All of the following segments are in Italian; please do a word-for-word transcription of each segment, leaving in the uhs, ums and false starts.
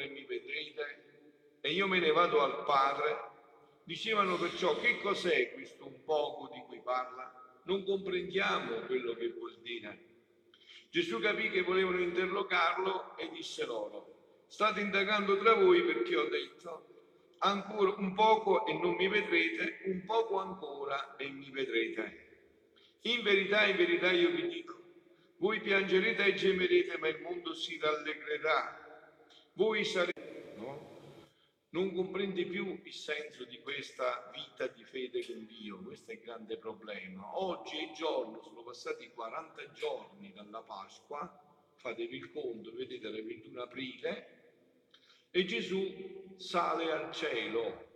Signore, mi vedrete e io me ne vado al Padre, dicevano perciò: che cos'è questo un poco di cui parla? Non comprendiamo quello che vuol dire. Gesù capì che volevano interrogarlo e disse loro: state indagando tra voi perché ho detto ancora un poco e non mi vedrete, un poco ancora e mi vedrete. In verità, in verità io vi dico, voi piangerete e gemerete, ma il mondo si rallegrerà. Voi sarete... No? Non comprende più il senso di questa vita di fede con Dio, questo è il grande problema. Oggi è giorno, sono passati quaranta giorni dalla Pasqua, fatevi il conto, vedete il ventuno aprile, e Gesù sale al cielo.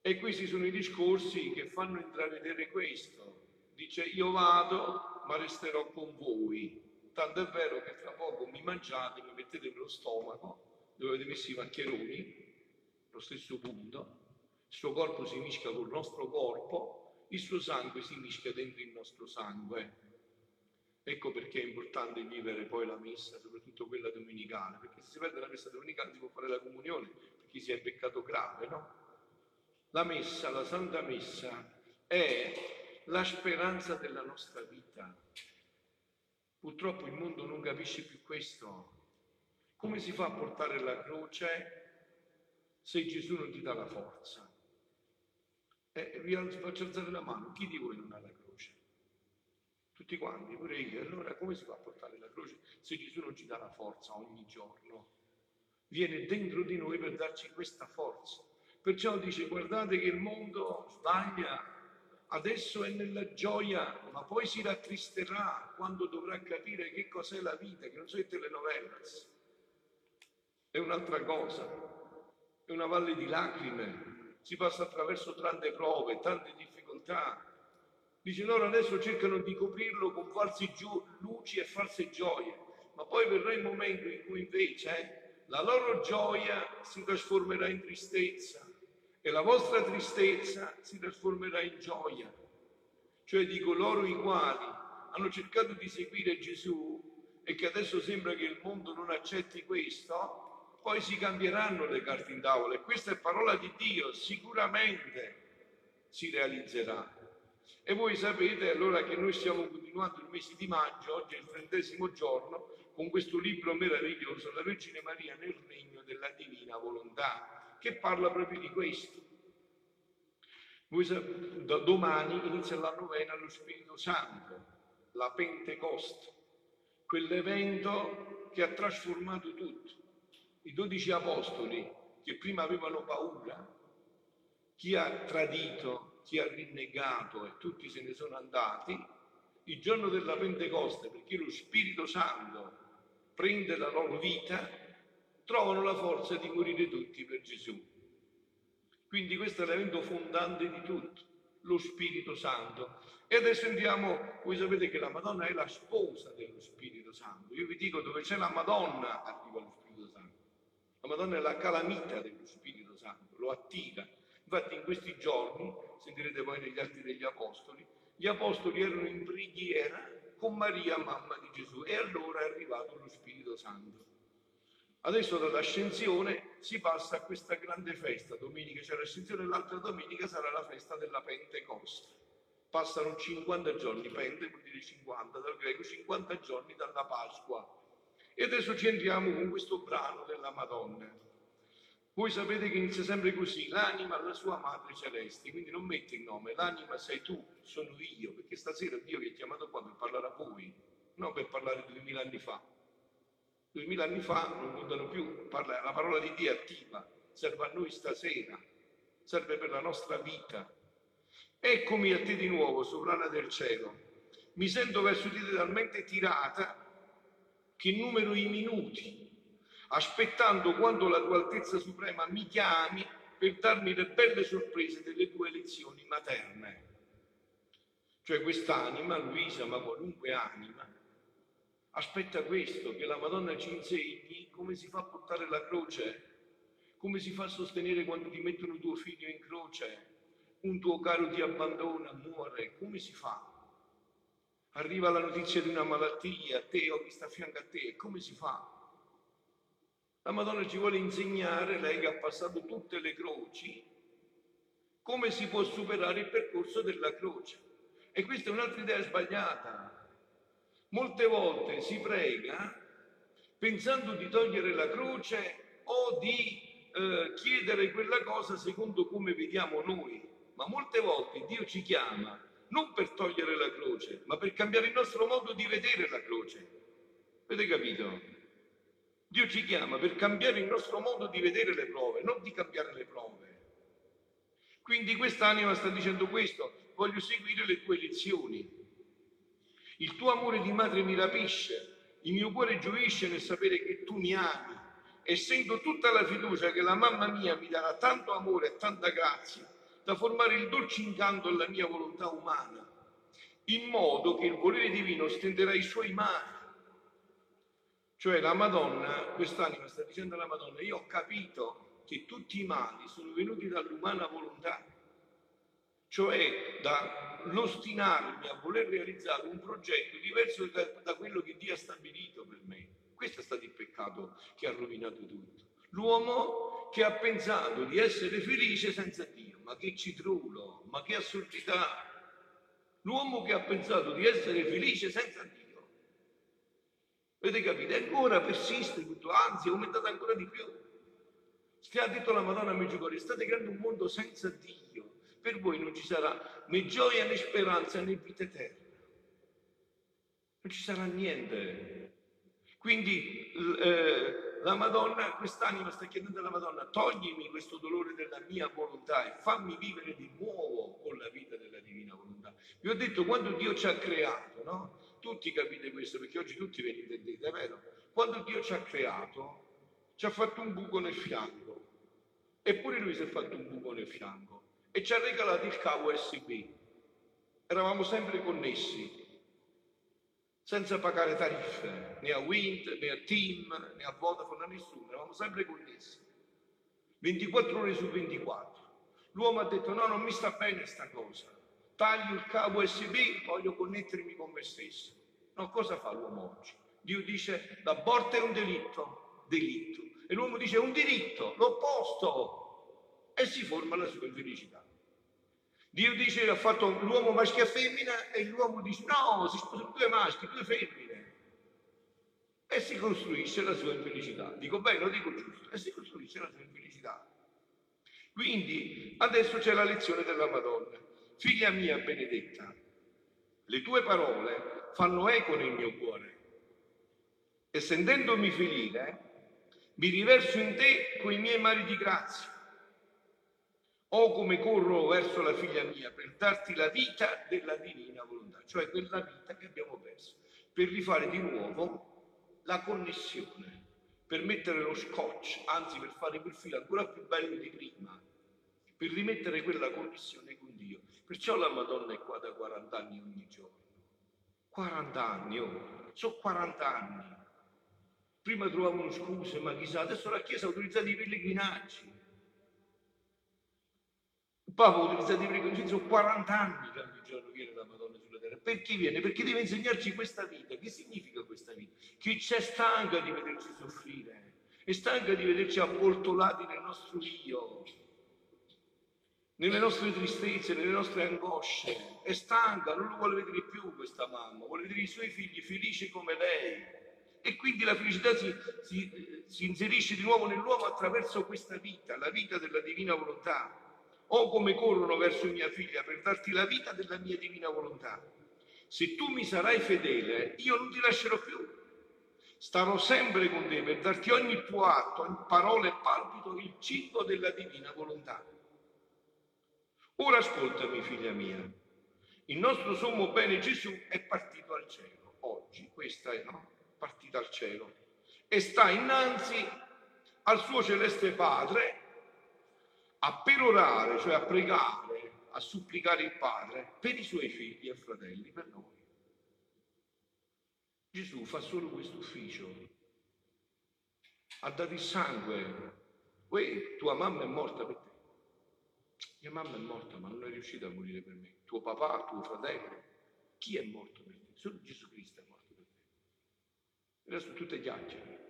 E questi sono i discorsi che fanno intravedere questo. Dice: io vado, ma resterò con voi. Tanto è vero che tra poco mi mangiate, mi mettete nello stomaco, dove avete messo i maccheroni, allo stesso punto. Il suo corpo si mischia col nostro corpo, il suo sangue si mischia dentro il nostro sangue. Ecco perché è importante vivere poi la messa, soprattutto quella domenicale, perché se si perde la messa domenicale si può fare la comunione, per chi sia in peccato grave, no? La messa, la Santa Messa, è la speranza della nostra vita. Purtroppo il mondo non capisce più questo. Come si fa a portare la croce se Gesù non ti dà la forza? Eh, vi faccio alzare la mano, chi di voi non ha la croce? Tutti quanti, pure io. Allora come si fa a portare la croce se Gesù non ci dà la forza ogni giorno? Viene dentro di noi per darci questa forza. Perciò dice: guardate che il mondo sbaglia, adesso è nella gioia, ma poi si rattristerà quando dovrà capire che cos'è la vita, che non sono le telenovelas. È un'altra cosa, è una valle di lacrime, si passa attraverso tante prove, tante difficoltà. Dice: loro adesso cercano di coprirlo con false luci e false gioie, ma poi verrà il momento in cui invece eh, la loro gioia si trasformerà in tristezza e la vostra tristezza si trasformerà in gioia. Cioè, dico, loro i quali hanno cercato di seguire Gesù e che adesso sembra che il mondo non accetti questo, poi si cambieranno le carte in tavola e questa è parola di Dio, sicuramente si realizzerà. E voi sapete allora che noi stiamo continuando il mese di maggio, oggi è il trentesimo giorno, con questo libro meraviglioso, La Vergine Maria nel Regno della Divina Volontà, che parla proprio di questo. Voi sapete, da domani inizia la novena allo Spirito Santo, la Pentecoste, quell'evento che ha trasformato tutto. I dodici apostoli che prima avevano paura, chi ha tradito, chi ha rinnegato e tutti se ne sono andati, il giorno della Pentecoste, perché lo Spirito Santo prende la loro vita, trovano la forza di morire tutti per Gesù. Quindi questo è l'evento fondante di tutto, lo Spirito Santo. E adesso andiamo, voi sapete che la Madonna è la sposa dello Spirito Santo. Io vi dico, dove c'è la Madonna arriva lo Spirito Santo. La Madonna è la calamita dello Spirito Santo, lo attira. Infatti in questi giorni, sentirete poi negli Atti degli Apostoli, gli Apostoli erano in preghiera con Maria, mamma di Gesù, e allora è arrivato lo Spirito Santo. Adesso dall'ascensione si passa a questa grande festa, domenica c'è l'ascensione e l'altra domenica sarà la festa della Pentecoste. Passano cinquanta giorni, Pente vuol dire cinquanta dal greco, cinquanta giorni dalla Pasqua. E adesso ci entriamo con questo brano della Madonna. Voi sapete che inizia sempre così, l'anima alla sua madre celeste, quindi non mette il nome, l'anima sei tu, sono io, perché stasera Dio vi ha chiamato qua per parlare a voi, non per parlare duemila anni fa. duemila anni fa non contano più, parla, la parola di Dio è attiva, serve a noi stasera, serve per la nostra vita. Eccomi a te di nuovo, sovrana del cielo, mi sento verso di te talmente tirata che numero i minuti, aspettando quando la tua altezza suprema mi chiami per darmi le belle sorprese delle tue elezioni materne. Cioè quest'anima, Luisa, ma qualunque anima, aspetta questo, che la Madonna ci insegni come si fa a portare la croce, come si fa a sostenere quando ti mettono tuo figlio in croce, un tuo caro ti abbandona, muore, come si fa? Arriva la notizia di una malattia, a te o chi sta a fianco a te, come si fa? La Madonna ci vuole insegnare, lei che ha passato tutte le croci, come si può superare il percorso della croce. E questa è un'altra idea sbagliata. Molte volte si prega pensando di togliere la croce o di eh, chiedere quella cosa secondo come vediamo noi. Ma molte volte Dio ci chiama non per togliere la croce, ma per cambiare il nostro modo di vedere la croce. Avete capito? Dio ci chiama per cambiare il nostro modo di vedere le prove, non di cambiare le prove. Quindi quest'anima sta dicendo questo: voglio seguire le tue lezioni. Il tuo amore di madre mi rapisce, il mio cuore gioisce nel sapere che tu mi ami e sento tutta la fiducia che la mamma mia mi darà tanto amore e tanta grazia da formare il dolce incanto alla mia volontà umana, in modo che il volere divino stenderà i suoi mani. Cioè la Madonna, quest'anima sta dicendo alla Madonna: io ho capito che tutti i mali sono venuti dall'umana volontà, cioè dall'ostinarmi a voler realizzare un progetto diverso da, da quello che Dio ha stabilito per me. Questo è stato il peccato che ha rovinato tutto. L'uomo che ha pensato di essere felice senza Dio, ma che citrullo, ma che assurdità! L'uomo che ha pensato di essere felice senza Dio. Avete capito? E ancora persiste tutto, anzi è aumentato ancora di più. Ha detto la Madonna a Medjugorje: state creando un mondo senza Dio, per voi non ci sarà né gioia né speranza né vita eterna, non ci sarà niente. Quindi eh, la Madonna, quest'anima sta chiedendo alla Madonna: toglimi questo dolore della mia volontà e fammi vivere di nuovo con la vita della divina volontà. Vi ho detto, quando Dio ci ha creato, no? Tutti capite questo, perché oggi tutti venite e dite, è vero? Quando Dio ci ha creato, ci ha fatto un buco nel fianco. Eppure Lui si è fatto un buco nel fianco e ci ha regalato il cavo U S B. Eravamo sempre connessi, senza pagare tariffe, né a Wind, né a Team, né a Vodafone, a nessuno. Eravamo sempre connessi, ventiquattro ore su ventiquattro. L'uomo ha detto: no, non mi sta bene sta cosa. Taglio il cavo U S B, voglio connettermi con me stesso. No, cosa fa l'uomo oggi? Dio dice: l'aborto è un delitto, delitto. E l'uomo dice: è un diritto, l'opposto. E si forma la sua infelicità. Dio dice: ha fatto l'uomo maschio e femmina, e l'uomo dice: no, si sposano due maschi, due femmine. E si costruisce la sua infelicità. Dico bene, lo dico giusto. E si costruisce la sua infelicità. Quindi, adesso c'è la lezione della Madonna. Figlia mia benedetta, le tue parole fanno eco nel mio cuore e sentendomi ferire, mi riverso in te coi miei mari di grazia. Oh, come corro verso la figlia mia per darti la vita della divina volontà, cioè quella vita che abbiamo perso, per rifare di nuovo la connessione, per mettere lo scotch, anzi per fare quel filo ancora più bello di prima, per rimettere quella connessione con Dio. Perciò la Madonna è qua da quaranta anni ogni giorno. quaranta anni, oh, sono quaranta anni. Prima trovavano scuse, ma chissà, adesso la Chiesa ha autorizzato i pellegrinaggi. Il Papa ha autorizzato i pellegrinaggi, sono quaranta anni che ogni giorno viene la Madonna sulla terra. Perché viene? Perché deve insegnarci questa vita. Che significa questa vita? Che c'è stanca di vederci soffrire, è stanca di vederci avvoltolati nel nostro Dio, nelle nostre tristezze, nelle nostre angosce. È stanca, non lo vuole vedere più questa mamma, vuole vedere i suoi figli felici come lei. E quindi la felicità si, si, si inserisce di nuovo nell'uomo attraverso questa vita, la vita della divina volontà. Oh, come corrono verso mia figlia per darti la vita della mia divina volontà. Se tu mi sarai fedele, io non ti lascerò più. Starò sempre con te per darti ogni tuo atto, parola e palpito, il cibo della divina volontà. Ora ascoltami, figlia mia, il nostro sommo bene Gesù è partito al cielo, oggi, questa è, no? Partita al cielo, e sta innanzi al suo celeste Padre a perorare, cioè a pregare, a supplicare il Padre per i suoi figli e fratelli, per noi. Gesù fa solo questo ufficio, ha dato il sangue. Uè, tua mamma è morta per te. Mia mamma è morta, ma non è riuscita a morire per me. Tuo papà, tuo fratello, chi è morto per te? Solo Gesù Cristo è morto per te. E adesso tutte chiacchiere.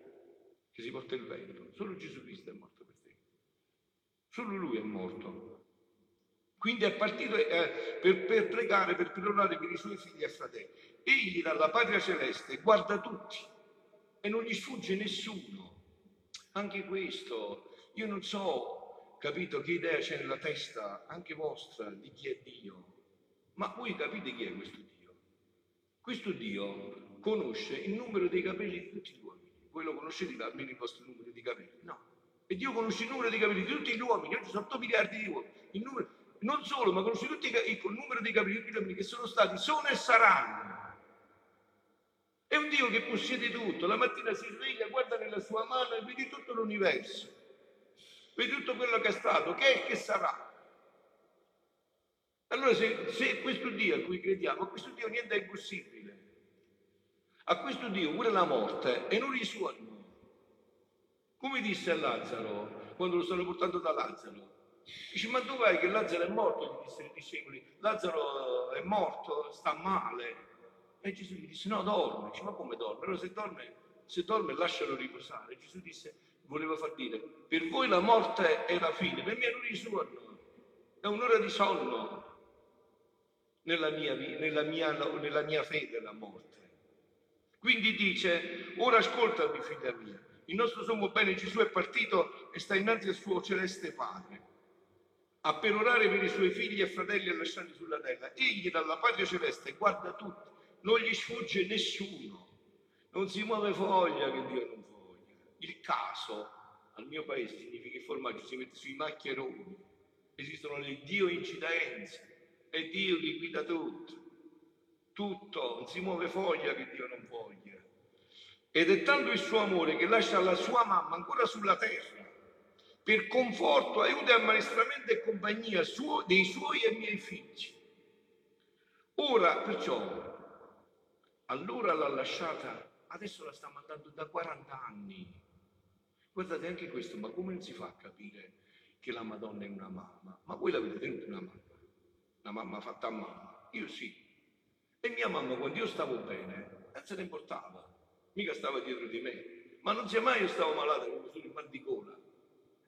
che si porta il vento. Solo Gesù Cristo è morto per te. Solo Lui è morto. Quindi è partito eh, per, per pregare, per pilonare per i Suoi figli e fratelli. Egli dalla patria celeste guarda tutti e non gli sfugge nessuno. Anche questo, io non so, capito, che idea c'è nella testa, anche vostra, di chi è Dio. Ma voi capite chi è questo Dio? Questo Dio conosce il numero dei capelli di tutti gli uomini. Voi lo conoscete almeno il vostro numero di capelli? No. E Dio conosce il numero dei capelli di tutti gli uomini. Oggi sono otto miliardi di uomini. Il numero, non solo, ma conosce tutti i, il numero dei capelli di tutti gli uomini che sono stati, sono e saranno. È un Dio che possiede tutto. La mattina si sveglia, guarda nella sua mano e vedi tutto l'universo, vedi tutto quello che è stato, che è e che sarà. Allora se, se questo Dio a cui crediamo, a questo Dio niente è impossibile. A questo Dio pure la morte e non gli suoni. Come disse a Lazzaro, quando lo stanno portando da Lazzaro, dice: ma dov'è che Lazzaro è morto? Gli dissero i discepoli: Lazzaro è morto, sta male. E Gesù gli disse: no, dorme. Dice: ma come dorme? Allora se dorme, se dorme lascialo riposare. Gesù disse, voleva far dire: per voi la morte è la fine, per me è un'ora di sonno, è un'ora di sonno nella mia, nella mia, nella mia fede la morte. Quindi dice: ora ascoltami, figlia mia, il nostro sommo bene Gesù è partito e sta innanzi al suo celeste Padre a perorare per i suoi figli e fratelli lasciati sulla terra. Egli dalla patria celeste guarda tutti. Non gli sfugge nessuno, non si muove foglia che Dio non voglia. Il caso, al mio paese, significa il formaggio, si mette sui maccheroni. Esistono le Dio incidenze, è Dio che guida tutto. Tutto, non si muove foglia che Dio non voglia. Ed è tanto il suo amore che lascia la sua mamma ancora sulla terra, per conforto, aiuto e ammaestramento e compagnia suo, dei suoi e miei figli. Ora, perciò, allora l'ha lasciata, adesso la sta mandando da quaranta anni. Guardate anche questo, ma come non si fa a capire che la Madonna è una mamma? Ma voi l'avete tenuta una mamma? Una mamma fatta a mamma? Io sì. E mia mamma, quando io stavo bene, non se ne importava, mica stava dietro di me. Ma non sia mai io stavo malata come sono in mandicola.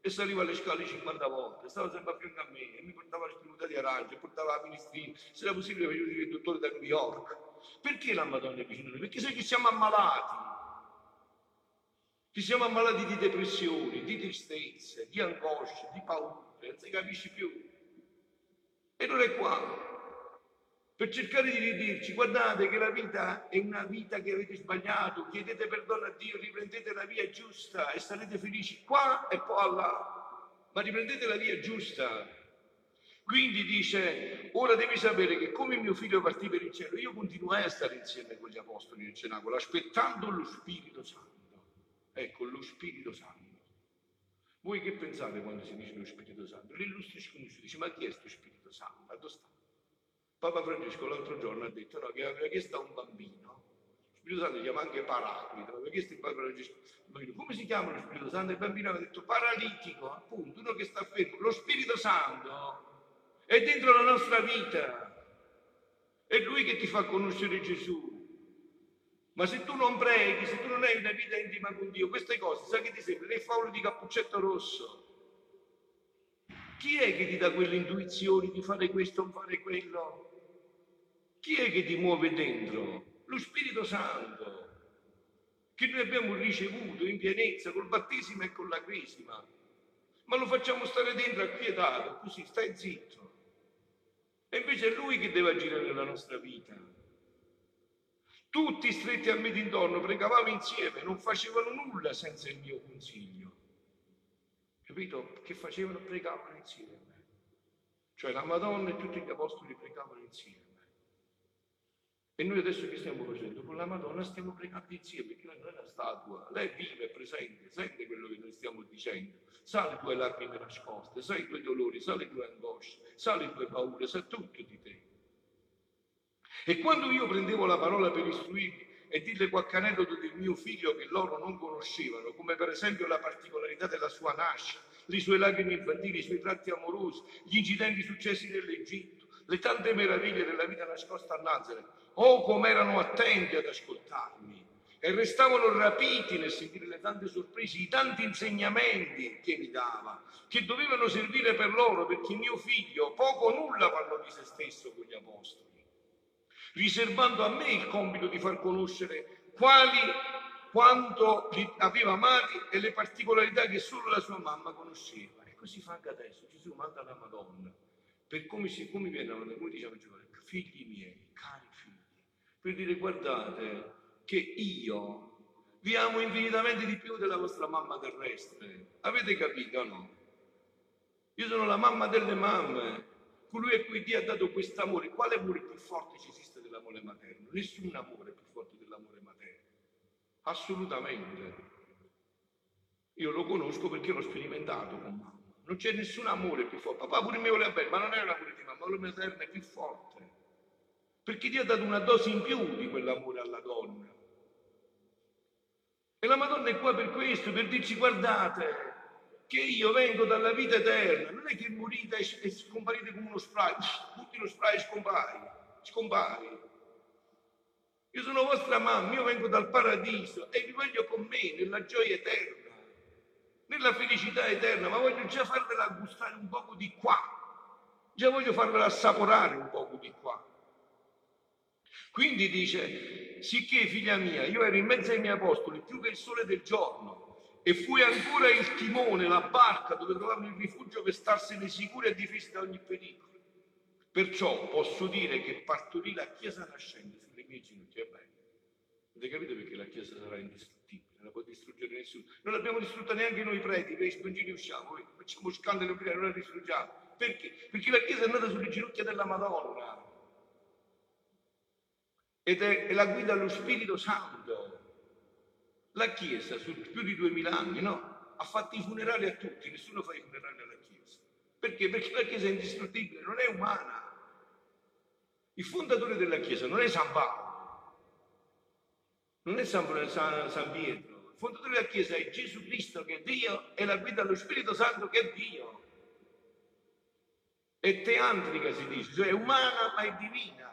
E saliva alle scale cinquanta volte, stava sempre a fianco a me, e mi portava la spremuta di arancia, portava la minestrina, se era possibile facevo dire il dottore da New York. Perché la Madonna è vicino a noi? Perché sai che siamo ammalati, che siamo ammalati di depressioni, di tristezze, di angosce, di paure, non si capisce più. E non è qua per cercare di dirci: guardate che la vita è una vita che avete sbagliato, chiedete perdono a Dio, riprendete la via giusta e sarete felici qua e poi là, ma riprendete la via giusta. Quindi dice: ora devi sapere che come mio figlio partì per il cielo, io continuai a stare insieme con gli apostoli nel Cenacolo, aspettando lo Spirito Santo. Ecco, lo Spirito Santo. Voi che pensate quando si dice lo Spirito Santo? L'illustre sconosciuto dice: ma chi è questo Spirito Santo? Dove sta? Papa Francesco l'altro giorno ha detto no, che aveva chiesto a un bambino. Lo Spirito Santo si chiama anche Paraclito, aveva chiesto il Papa Francesco. Come si chiama lo Spirito Santo? Il bambino aveva detto paralitico, appunto, uno che sta fermo. Lo Spirito Santo è dentro la nostra vita, è Lui che ti fa conoscere Gesù. Ma se tu non preghi, se tu non hai una vita intima con Dio, queste cose, sai che ti sembrano le favole di Cappuccetto Rosso. Chi è che ti dà quelle intuizioni di fare questo, non fare quello? Chi è che ti muove dentro? Lo Spirito Santo, che noi abbiamo ricevuto in pienezza col battesimo e con la cresima, ma lo facciamo stare dentro acquietato, così, stai zitto. E invece è Lui che deve agire nella nostra vita. Tutti stretti a me d'intorno pregavamo insieme, non facevano nulla senza il mio consiglio. Capito? Che facevano? Pregavano insieme. Cioè la Madonna e tutti gli apostoli pregavano insieme. E noi adesso che stiamo facendo? Con la Madonna stiamo pregando insieme, perché lei non è una statua, lei vive, è presente, sente quello che noi stiamo dicendo. Sa le tue lacrime nascoste, sa i tuoi dolori, sa le tue angosce, sa le tue paure, sa tutto di te. E quando io prendevo la parola per istruirmi e dirle qualche aneddoto del mio figlio che loro non conoscevano, come per esempio la particolarità della sua nascita, le sue lacrime infantili, i suoi tratti amorosi, gli incidenti successi nell'Egitto, le tante meraviglie della vita nascosta a Nazareth, oh come erano attenti ad ascoltarmi e restavano rapiti nel sentire le le tante sorprese, i tanti insegnamenti che mi dava, che dovevano servire per loro, perché mio figlio poco o nulla parlò di se stesso con gli apostoli, riservando a me il compito di far conoscere quali, quanto li aveva amati e le particolarità che solo la sua mamma conosceva. E così fa anche adesso. Gesù manda la Madonna, per come, si, come viene, come diciamo Giovanni, figli miei, cari figli, per dire: guardate che io vi amo infinitamente di più della vostra mamma terrestre. Avete capito o no? Io sono la mamma delle mamme, colui a cui Dio ha dato quest'amore. Quale amore più forte ci esiste dell'amore materno? Nessun amore più forte dell'amore materno, assolutamente. Io lo conosco perché l'ho sperimentato con mamma. Non c'è nessun amore più forte. Papà pure mi voleva bene, ma non è un amore di mamma, l'amore materno è più forte, perché Dio ha dato una dose in più di quell'amore alla donna. E la Madonna è qua per questo, per dirci: guardate che io vengo dalla vita eterna, non è che morite e scomparite come uno spray, butti lo spray e scompari, scompari. Io sono vostra mamma, io vengo dal paradiso e vi voglio con me nella gioia eterna, nella felicità eterna, ma voglio già farvela gustare un poco di qua, già voglio farvela assaporare un poco di qua. Quindi dice: sicché figlia mia, io ero in mezzo ai miei apostoli più che il sole del giorno, e fui ancora il timone, la barca dove trovavano il rifugio per starsene sicuri e difesi da ogni pericolo. Perciò posso dire che partorì la Chiesa nascente sulle mie ginocchia. Bene, avete capito perché la Chiesa sarà indistruttibile, non la può distruggere nessuno. Non l'abbiamo distrutta neanche noi preti, che i spongini usciamo, facciamo scandalo e non la distruggiamo. Perché? Perché la Chiesa è nata sulle ginocchia della Madonna. Ed è la guida allo Spirito Santo. La Chiesa, su più di duemila anni, no? Ha fatto i funerali a tutti, nessuno fa i funerali alla Chiesa. Perché? Perché la Chiesa è indistruttibile, non è umana. Il fondatore della Chiesa non è San Paolo, non è San, San, San Pietro. Il fondatore della Chiesa è Gesù Cristo, che è Dio, e la guida allo Spirito Santo, che è Dio. È teantrica, si dice, cioè è umana ma è divina.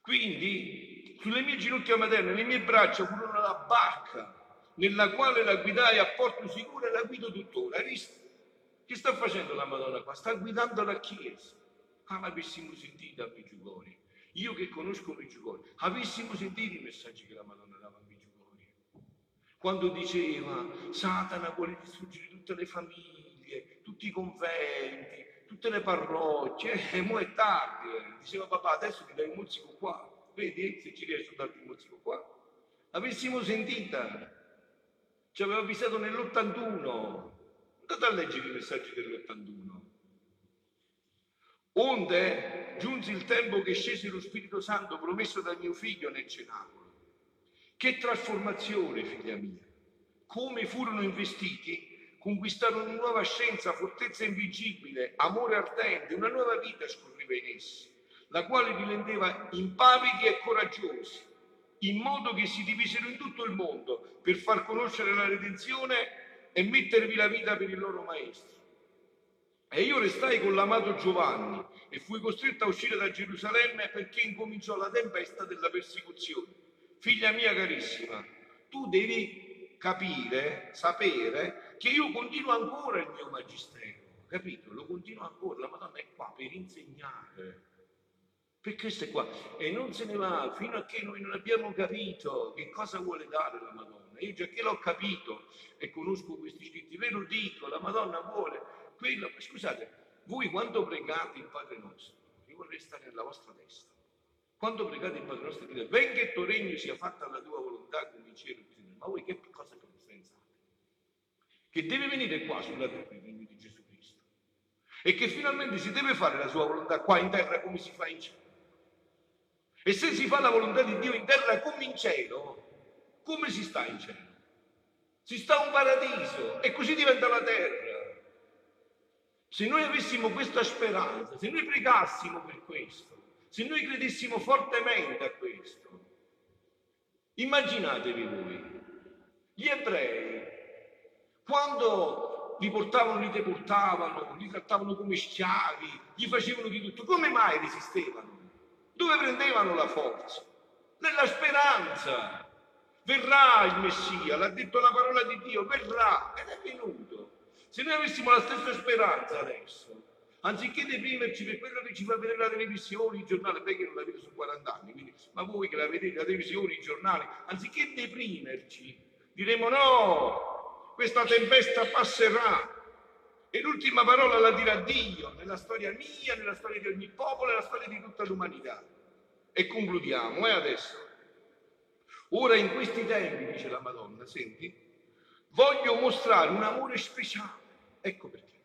Quindi sulle mie ginocchia materne, le mie braccia furono la barca nella quale la guidai a porto sicuro e la guido tuttora. Hai visto? Che sta facendo la Madonna qua? Sta guidando la Chiesa. Ah, l'avessimo sentito a Medjugorje. Io che conosco Medjugorje, avessimo sentito i messaggi che la Madonna dava a Medjugorje. Quando diceva: Satana vuole distruggere tutte le famiglie, tutti i conventi, tutte le parrocchie, e mo' è tardi. Diceva: papà, adesso ti dai un mozzico qua, vedi se ci riesco a darti un mozzico qua. L'avessimo sentita, ci aveva avvisato nell'ottantuno. Andate a leggere i messaggi dell'ottantuno. Onde giunse il tempo che scese lo Spirito Santo promesso da mio figlio nel Cenacolo. Che trasformazione, figlia mia! Come furono investiti, conquistarono una nuova scienza, fortezza invincibile, amore ardente, una nuova vita scorreva in essi, la quale li rendeva impavidi e coraggiosi, in modo che si divisero in tutto il mondo per far conoscere la redenzione e mettervi la vita per il loro maestro. E io restai con l'amato Giovanni e fui costretto a uscire da Gerusalemme perché incominciò la tempesta della persecuzione. Figlia mia carissima, tu devi capire, sapere, che io continuo ancora il mio magistero, capito? Lo continuo ancora, la Madonna è qua per insegnare, perché questa è qua e non se ne va fino a che noi non abbiamo capito che cosa vuole dare la Madonna. Io già che l'ho capito e conosco questi scritti, ve lo dico, la Madonna vuole quello. Scusate, voi quando pregate il Padre Nostro, io vorrei stare nella vostra testa, quando pregate il Padre Nostro dite: venga il tuo regno, sia fatta la tua volontà come in cielo. Ma voi che cosa pensate? Che deve venire qua sulla terra il regno di Gesù Cristo e che finalmente si deve fare la sua volontà qua in terra come si fa in cielo. E se si fa la volontà di Dio in terra come in cielo, come si sta in cielo? Si sta un paradiso e così diventa la terra. Se noi avessimo questa speranza, se noi pregassimo per questo, se noi credessimo fortemente a questo, immaginatevi voi, gli ebrei, quando li portavano, li deportavano, li trattavano come schiavi, gli facevano di tutto, come mai resistevano? Dove prendevano la forza? Nella speranza. Verrà il Messia, l'ha detto la parola di Dio, verrà, ed è venuto. Se noi avessimo la stessa speranza adesso, anziché deprimerci per quello che ci fa vedere la televisione, i giornali, perché non la vedo su quaranta anni, quindi, ma voi che la vedete, la televisione, i giornali, anziché deprimerci, diremo no, questa tempesta passerà. E l'ultima parola la dirà Dio, nella storia mia, nella storia di ogni popolo, nella storia di tutta l'umanità. E concludiamo, eh, adesso. Ora in questi tempi, dice la Madonna, senti, voglio mostrare un amore speciale. Ecco perché.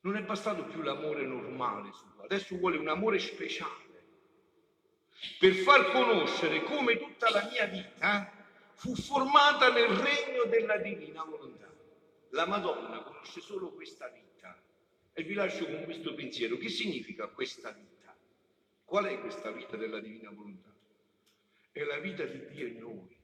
Non è bastato più l'amore normale, adesso vuole un amore speciale. Per far conoscere come tutta la mia vita fu formata nel regno della Divina Volontà. La Madonna conosce solo questa vita. E vi lascio con questo pensiero. Che significa questa vita? Qual è questa vita della Divina Volontà? È la vita di Dio in noi.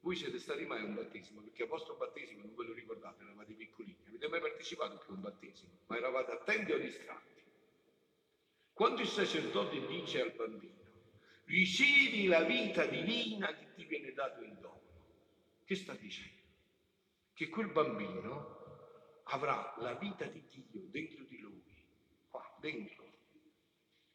Voi siete stati mai a un battesimo? Perché il vostro battesimo non ve lo ricordate, eravate piccolini, avete mai partecipato più a un battesimo, ma eravate attenti o distratti. Quando il sacerdote dice al bambino, ricevi la vita divina che ti viene dato in dono, che sta dicendo? Che quel bambino avrà la vita di Dio dentro di lui, qua, dentro.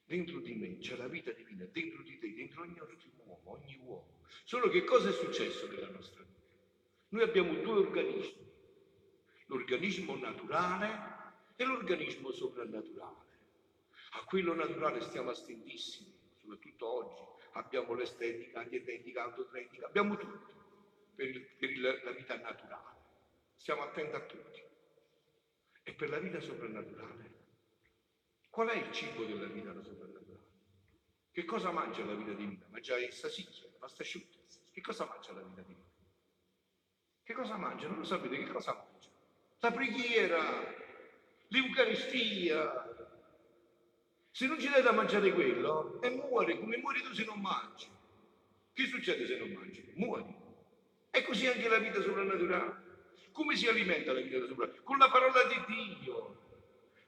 Dentro di me c'è la vita divina, dentro di te, dentro ogni uomo, ogni uomo. Solo che cosa è successo nella nostra vita? Noi abbiamo due organismi, l'organismo naturale e l'organismo soprannaturale. A quello naturale stiamo attentissimi, soprattutto oggi. Abbiamo l'estetica, antietetica, autotretica, abbiamo tutto per, il, per il, la vita naturale. Stiamo attenti a tutti. E per la vita soprannaturale? Qual è il cibo della vita soprannaturale? Che cosa mangia la vita divina? Mangia il salsicchio, la pasta asciutta. Che cosa mangia la vita divina? Che cosa mangia? Non lo sapete che cosa mangia? La preghiera, l'Eucaristia. Se non ci dai da mangiare quello, e muore, come muori tu se non mangi. Che succede se non mangi? Muori. E così anche la vita soprannaturale. Come si alimenta la vita soprannaturale? Con la parola di Dio.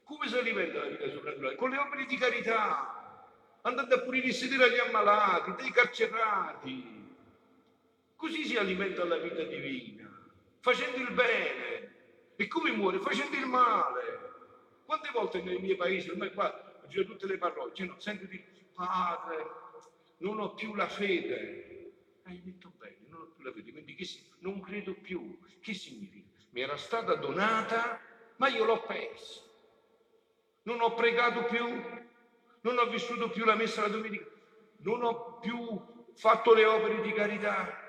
Come si alimenta la vita soprannaturale? Con le opere di carità, andate a pulire il sedere agli ammalati, dei carcerati. Così si alimenta la vita divina, facendo il bene. E come muore? Facendo il male. Quante volte nei miei paesi, ormai qua, giro tutte le parrocchie, no? Sento dire, padre, non ho più la fede. Hai detto bene, non ho più la fede, quindi che, non credo più. Che significa? Mi era stata donata, ma io l'ho persa. Non ho pregato più, non ho vissuto più la messa la domenica, non ho più fatto le opere di carità.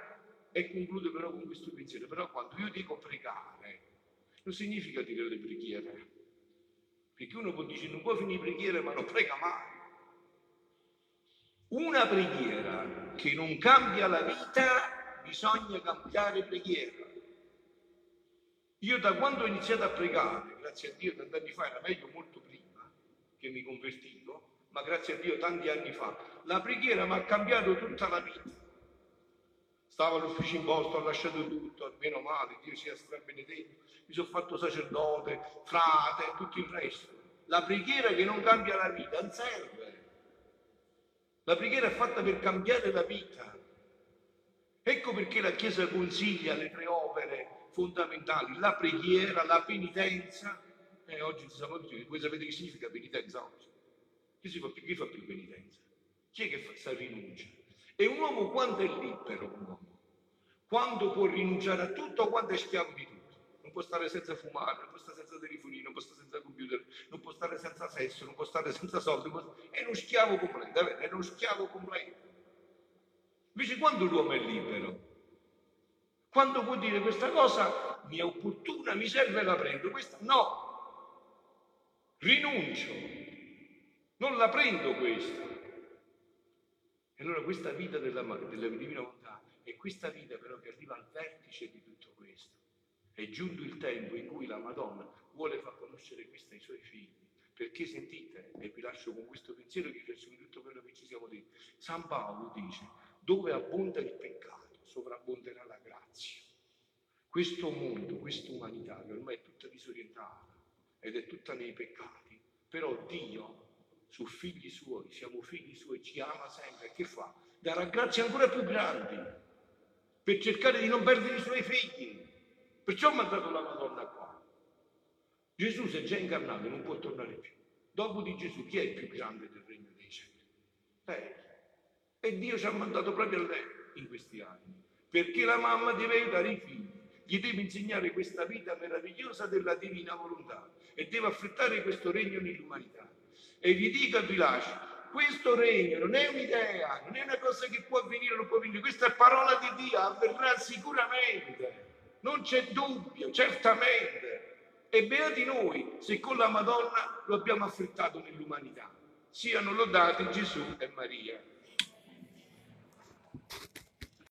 E concludo però con questo pensiero. Però quando io dico pregare, non significa dire le preghiere. Perché uno può dire, non può finire preghiere, ma non prega mai. Una preghiera che non cambia la vita, bisogna cambiare preghiera. Io da quando ho iniziato a pregare, grazie a Dio tant'anni fa, era meglio molto prima, che mi convertivo, ma grazie a Dio tanti anni fa, la preghiera mi ha cambiato tutta la vita. Stavo all'ufficio in posto, ho lasciato tutto, meno male, Dio sia strabenedetto, mi sono fatto sacerdote, frate, tutto il resto. La preghiera che non cambia la vita non serve. La preghiera è fatta per cambiare la vita. Ecco perché la Chiesa consiglia le tre opere fondamentali, la preghiera, la penitenza. Eh, oggi siamo tutti, voi sapete che significa penitenza oggi? Chi, si fa, chi fa più penitenza? Chi è che fa, sa rinuncia? E un uomo quando è libero, un uomo, quando può rinunciare a tutto, quando è schiavo di tutto. Non può stare senza fumare, non può stare senza telefonino, non può stare senza computer, non può stare senza sesso, non può stare senza soldi, può... è uno schiavo completo, è uno schiavo completo. Invece quando l'uomo è libero, quando può dire questa cosa mi è opportuna, mi serve, la prendo, questa no. Rinuncio, non la prendo questa. E allora questa vita della, della Divina Volontà è questa vita però che arriva al vertice di tutto questo. È giunto il tempo in cui la Madonna vuole far conoscere questo ai suoi figli. Perché sentite, e vi lascio con questo pensiero che riassume tutto quello che ci siamo detti. San Paolo dice, dove abbonda il peccato, sovrabbonderà la grazia. Questo mondo, questa umanità che ormai è tutta disorientata, ed è tutta nei peccati, però Dio su figli suoi, siamo figli suoi, ci ama sempre, che fa? Darà grazie ancora più grandi. per cercare di non perdere i suoi figli. Perciò ha mandato la Madonna qua. Gesù, se è già incarnato, non può tornare più. Dopo di Gesù, chi è il più grande del regno dei cieli? Lei. E Dio ci ha mandato proprio a lei in questi anni, perché la mamma deve dare i figli, gli deve insegnare questa vita meravigliosa della divina volontà e deve affrettare questo regno nell'umanità. E vi dico e vi lascio, questo regno non è un'idea, non è una cosa che può avvenire o non può avvenire, questa è parola di Dio, avverrà sicuramente, non c'è dubbio, certamente. E beati noi se con la Madonna lo abbiamo affrettato nell'umanità. Siano lodati Gesù e Maria.